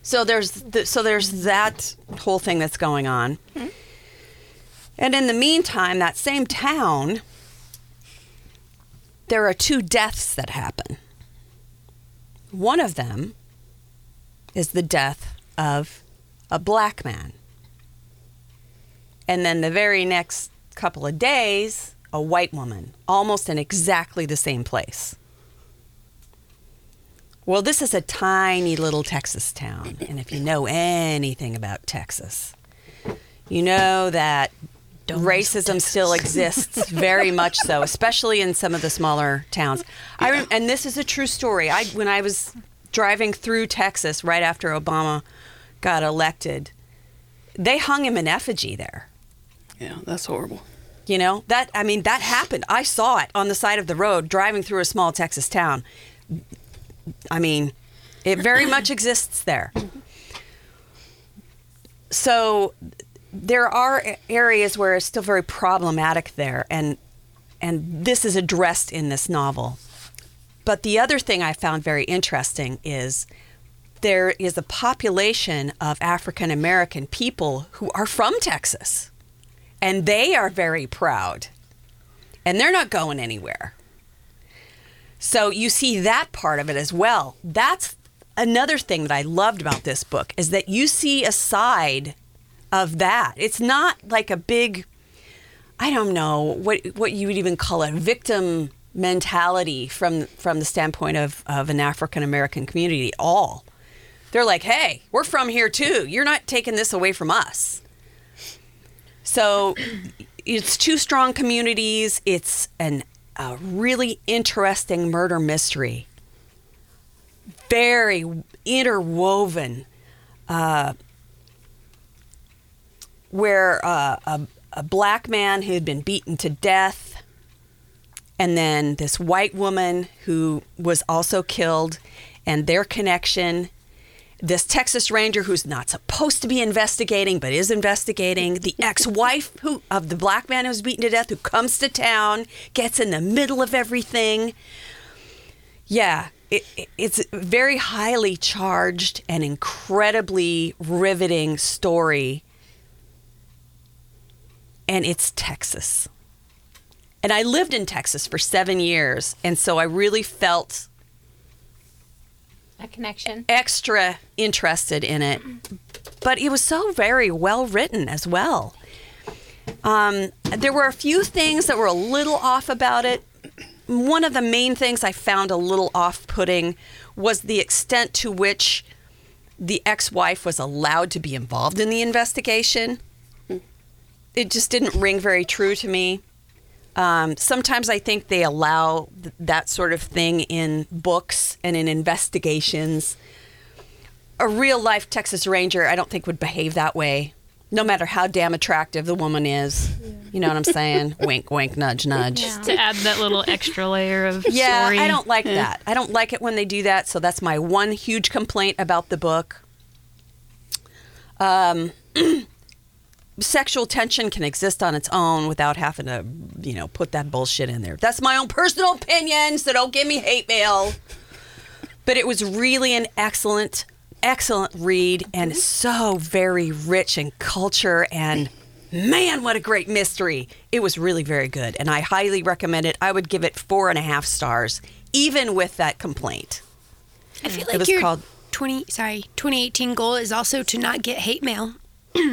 So there's the, so there's that whole thing that's going on. Mm-hmm. And in the meantime, that same town, there are two deaths that happen. One of them is the death of a black man. And then the very next couple of days, a white woman, almost in exactly the same place. Well, this is a tiny little Texas town. And if you know anything about Texas, you know that Don't racism still exists, very much so, especially in some of the smaller towns. Yeah. I rem- and this is a true story. I when I was driving through Texas right after Obama got elected, they hung him in effigy there. Yeah, that's horrible. You know, that I mean, that happened. I saw it on the side of the road driving through a small Texas town. I mean, it very much exists there. So there are areas where it's still very problematic there, and and this is addressed in this novel. But the other thing I found very interesting is there is a population of African American people who are from Texas, and they are very proud, and they're not going anywhere. So you see that part of it as well. That's another thing that I loved about this book, is that you see a side of that. It's not like a big, I don't know what what you would even call it, victim mentality from from the standpoint of, of an African American community at all. They're like, hey, we're from here too. You're not taking this away from us. So it's two strong communities. It's an, a really interesting murder mystery. Very interwoven. Uh, where uh, a, a black man who had been beaten to death, and then this white woman who was also killed, and their connection, this Texas Ranger who's not supposed to be investigating but is investigating, the ex-wife who of the black man who was beaten to death who comes to town, gets in the middle of everything. Yeah, it, it, it's a very highly charged and incredibly riveting story. And it's Texas. And I lived in Texas for seven years. And so I really felt a connection, extra interested in it. But it was so very well written as well. Um, there were a few things that were a little off about it. One of the main things I found a little off-putting was the extent to which the ex-wife was allowed to be involved in the investigation. It just didn't ring very true to me. Um, sometimes I think they allow th- that sort of thing in books and in investigations. A real-life Texas Ranger, I don't think, would behave that way, no matter how damn attractive the woman is. Yeah. You know what I'm saying? Wink, wink, nudge, nudge. Yeah. Just to add that little extra layer of yeah, story. Yeah, I don't like yeah. that. I don't like it when they do that, so that's my one huge complaint about the book. Um... Sexual tension can exist on its own without having to, you know, put that bullshit in there. That's my own personal opinion, so don't give me hate mail. But it was really an excellent, excellent read, and so very rich in culture, and man, what a great mystery. It was really very good, and I highly recommend it. I would give it four and a half stars, even with that complaint. I feel like it was you're... called twenty sorry twenty eighteen goal is also to not get hate mail. Yeah,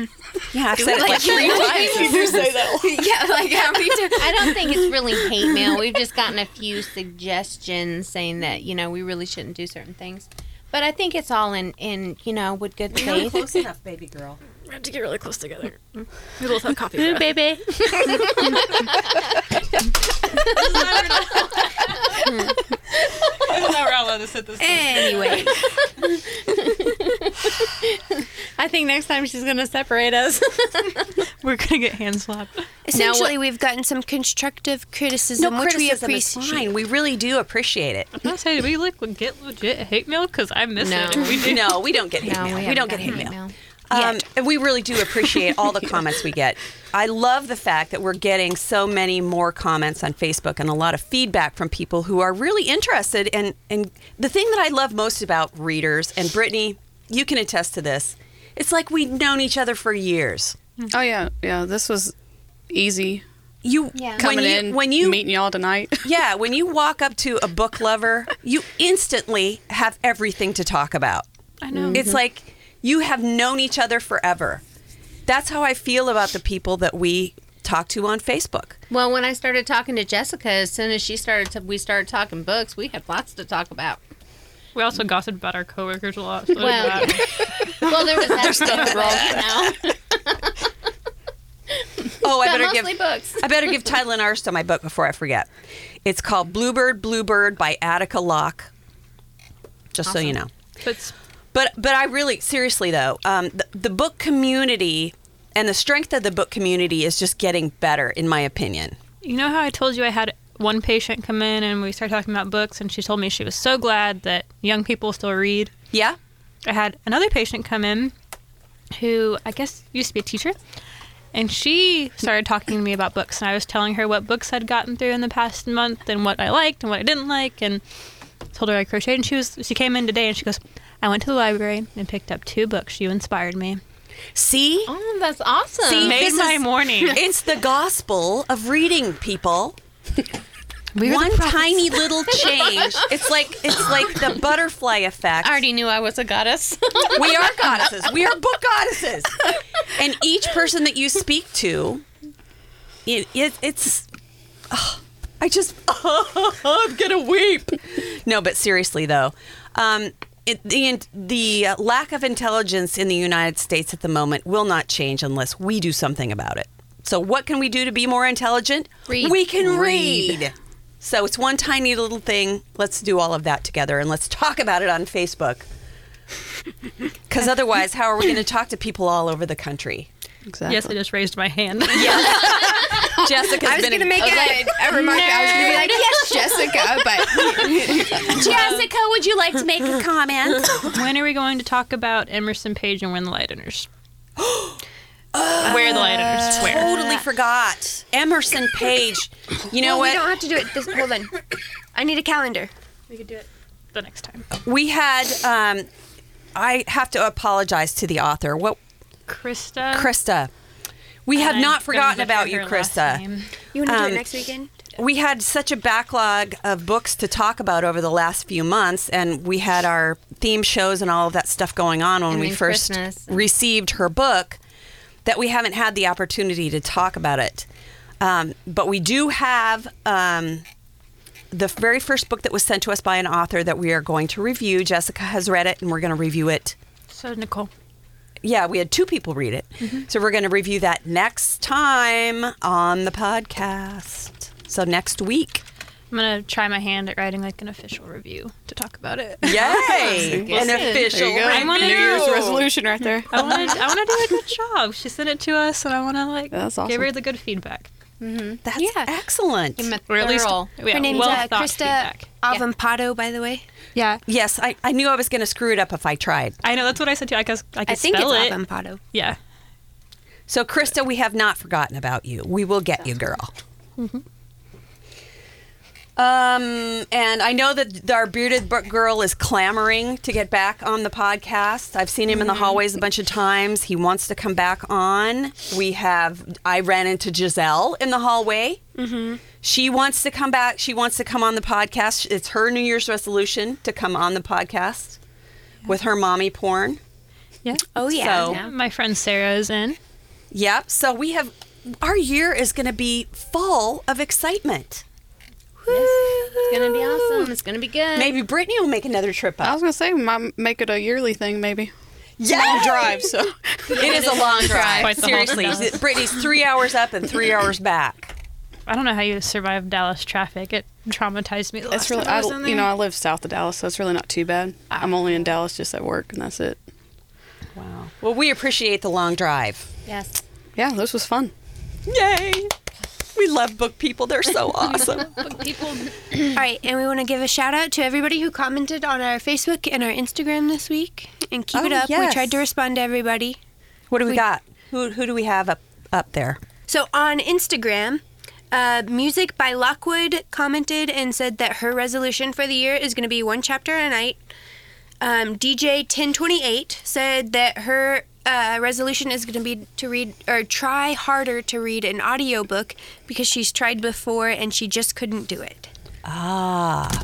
I've said it like three times. You say that one. Yeah, like how many times? I don't think it's really hate mail. We've just gotten a few suggestions saying that, you know, we really shouldn't do certain things. But I think it's all in, in you know, with good faith. We're not close enough, baby girl. We have to get really close together. We both have coffee. Ooh, baby. I don't know where I'm allowed to sit this time. Anyway. I think next time she's going to separate us. We're going to get hand slapped. Essentially, now, we've gotten some constructive criticism, no, which criticism we appreciate. We really do appreciate it. I say, do we like, get legit hate mail? Because I miss no. it. We do. No, we don't get hate no, mail. We, we don't get hate mail. mail. Um, and we really do appreciate all the comments we get. I love the fact that we're getting so many more comments on Facebook and a lot of feedback from people who are really interested. And in, in the thing that I love most about readers, and Brittany, you can attest to this, it's like we've known each other for years. Oh, yeah. Yeah, this was easy. You yeah. coming when you, in, when you, meeting y'all tonight. Yeah, when you walk up to a book lover, you instantly have everything to talk about. I know. Mm-hmm. It's like... you have known each other forever. That's how I feel about the people that we talk to on Facebook. Well, when I started talking to Jessica, as soon as she started, to, we started talking books, we had lots to talk about. We also gossiped about our coworkers a lot. So well, well, there was that stuff wrong now. Oh, I better give books. I better give title and arse to my book before I forget. It's called Bluebird, Bluebird by Attica Locke. Just awesome. So you know. It's But but I really, seriously though, um, the, the book community and the strength of the book community is just getting better, in my opinion. You know how I told you I had one patient come in and we started talking about books and she told me she was so glad that young people still read? Yeah. I had another patient come in who I guess used to be a teacher, and she started talking to me about books, and I was telling her what books I'd gotten through in the past month and what I liked and what I didn't like, and told her I crocheted, and she was she came in today and she goes, I went to the library and picked up two books. You inspired me. See? Oh, that's awesome. See, made my is, morning. It's the gospel of reading, people. We're one tiny little change. It's like it's like the butterfly effect. I already knew I was a goddess. We are goddesses. We are book goddesses. And each person that you speak to, it, it it's... Oh, I just... Oh, I'm going to weep. No, but seriously, though. Um... It, the the lack of intelligence in the United States at the moment will not change unless we do something about it. So what can we do to be more intelligent? Read. We can read. read. So it's one tiny little thing. Let's do all of that together, and let's talk about it on Facebook. Because otherwise, how are we going to talk to people all over the country? Exactly. Yes, I just raised my hand. Yes. Jessica's I was going to make okay. a, a remark. Nerd. I was going to be like, yes, Jessica, but... Jessica, would you like to make a comment? When are we going to talk about Emerson Page and Where the Light Enters? uh, Where the Light Enters. Where? Totally forgot. Emerson Page. You know well, what? We don't have to do it. This, hold on. I need a calendar. We could do it the next time. We had... Um, I have to apologize to the author. What... Krista. Krista. We and have I'm not forgotten about you, Krista. You want to um, do it next weekend? We had such a backlog of books to talk about over the last few months, and we had our theme shows and all of that stuff going on when and we first Christmas. received her book that we haven't had the opportunity to talk about it. Um, but we do have um, the very first book that was sent to us by an author that we are going to review. Jessica has read it, and we're going to review it. So, Nicole. Yeah, we had two people read it. Mm-hmm. So we're going to review that next time on the podcast. So next week. I'm going to try my hand at writing like an official review to talk about it. Yay! We'll an official review. New Year's resolution right there. I want to I want to do a good job. She sent it to us, and I want to like awesome. give her the good feedback. Mm-hmm. That's yeah. excellent. Or at least, yeah, her name's well uh, Krista Avampado, yeah. by the way. Yeah. Yes, I, I knew I was going to screw it up if I tried. I know, that's what I said to you. I, guess, I, could I think spell it's it. Avampado. Yeah. So, Krista, we have not forgotten about you. We will get you, girl. Mm-hmm. Um, and I know that our bearded book girl is clamoring to get back on the podcast. I've seen him in the hallways a bunch of times. He wants to come back on. We have, I ran into Giselle in the hallway. Mm-hmm. She wants to come back. She wants to come on the podcast. It's her New Year's resolution to come on the podcast. with her mommy porn. Yeah. Oh, yeah. So, yeah. My friend Sarah is in. Yep. So we have, our year is going to be full of excitement. Woo. Yes. It's going to be awesome. It's going to be good. Maybe Brittany will make another trip up. I was going to say, might make it a yearly thing, maybe. Yeah. Long drive, so. It is a long drive. Seriously. Brittany's three hours up and three hours back. I don't know how you survive Dallas traffic. It traumatized me the last it's really, time I was in there. You know, I live south of Dallas, so it's really not too bad. I'm only in Dallas just at work, and that's it. Wow. Well, we appreciate the long drive. Yes. Yeah, this was fun. Yay. We love book people. They're so awesome. Book people. All right, and we want to give a shout out to everybody who commented on our Facebook and our Instagram this week. And keep oh, it up. Yes. We tried to respond to everybody. What do we, we got? Who who do we have up, up there? So on Instagram, uh, Music by Lockwood commented and said that her resolution for the year is going to be one chapter a night. Um, D J ten twenty-eight said that her uh, resolution is going to be to read or try harder to read an audiobook because she's tried before and she just couldn't do it. Ah,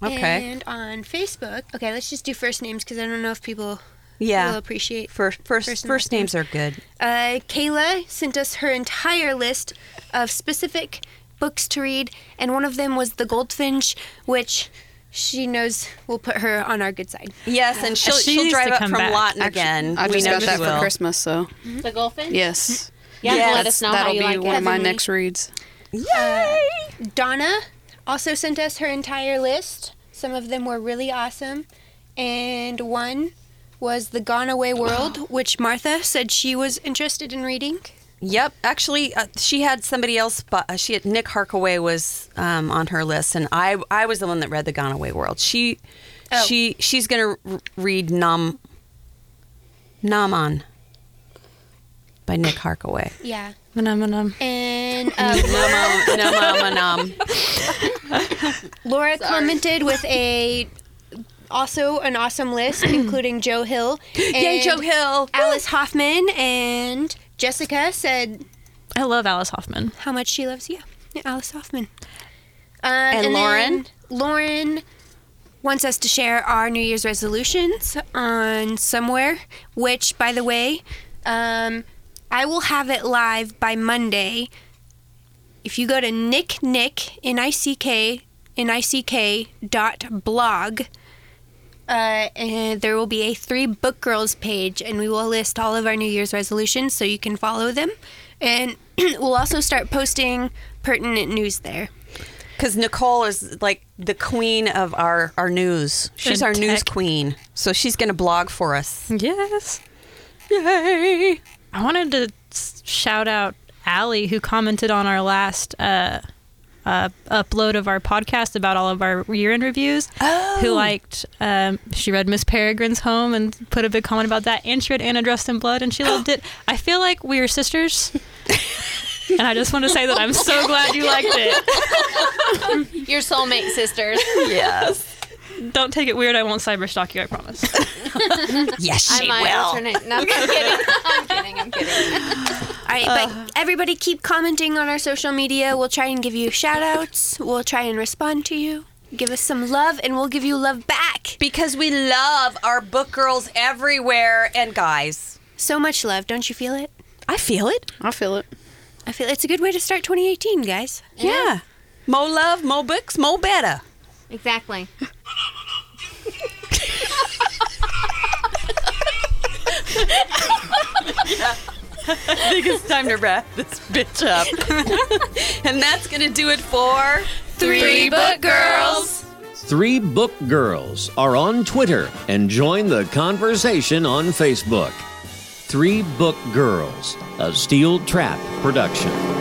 okay. And on Facebook, okay, let's just do first names because I don't know if people yeah. will appreciate first first first, first names are good. Uh, Kayla sent us her entire list of specific books to read, and one of them was The Goldfinch, which. She knows we'll put her on our good side. Yes, and she'll, she she'll drive up from Lawton again. I just got that for Christmas, so. Mm-hmm. The Goldfinch? Yes. Yeah, yes. Let us know how you like it. That'll be one of my next reads. Yay! Uh, Donna also sent us her entire list. Some of them were really awesome. And one was The Gone Away World, oh. which Martha said she was interested in reading. Yep. Actually, uh, she had somebody else, but uh, she had Nick Harkaway was um, on her list, and I I was the one that read The Gone Away World. She oh. she she's gonna r- read Nam Naman by Nick Harkaway. Yeah. Manam And uh, Naman Naman Laura Sorry. commented with a. Also, an awesome list, including Joe Hill. And Yay, Joe Hill! Alice Hoffman and Jessica said, "I love Alice Hoffman. How much she loves you, yeah, Alice Hoffman." Uh, and, and Lauren, Lauren wants us to share our New Year's resolutions on somewhere. Which, by the way, um, I will have it live by Monday. If you go to Nick Nick N I C K N I C K dot blog. Uh, and there will be a Three Book Girls page, and we will list all of our New Year's resolutions so you can follow them. And we'll also start posting pertinent news there. Because Nicole is like the queen of our, our news. She's and our tech. news queen. So she's going to blog for us. Yes. Yay. I wanted to shout out Allie, who commented on our last uh, Uh, upload of our podcast about all of our year-end reviews. Oh. Who liked? Um, she read Miss Peregrine's Home and put a big comment about that. And she read Anna Dressed in Blood, and she loved it. I feel like we are sisters, and I just want to say that I'm so glad you liked it. Your soulmate sisters. Yes. Don't take it weird. I won't cyberstalk you. I promise. Yes, she I might will. Alternate. No, I'm kidding. I'm kidding. I'm kidding. All right, uh, but everybody keep commenting on our social media. We'll try and give you shout-outs. We'll try and respond to you. Give us some love, and we'll give you love back. Because we love our book girls everywhere and guys. So much love. Don't you feel it? I feel it. I feel it. I feel it. It's a good way to start twenty eighteen, guys. Yeah. yeah. More love, more books, more better. Exactly. Yeah. I think it's time to wrap this bitch up. And that's going to do it for Three, Three Book Girls. Three Book Girls are on Twitter and join the conversation on Facebook. Three Book Girls, a Steel Trap production.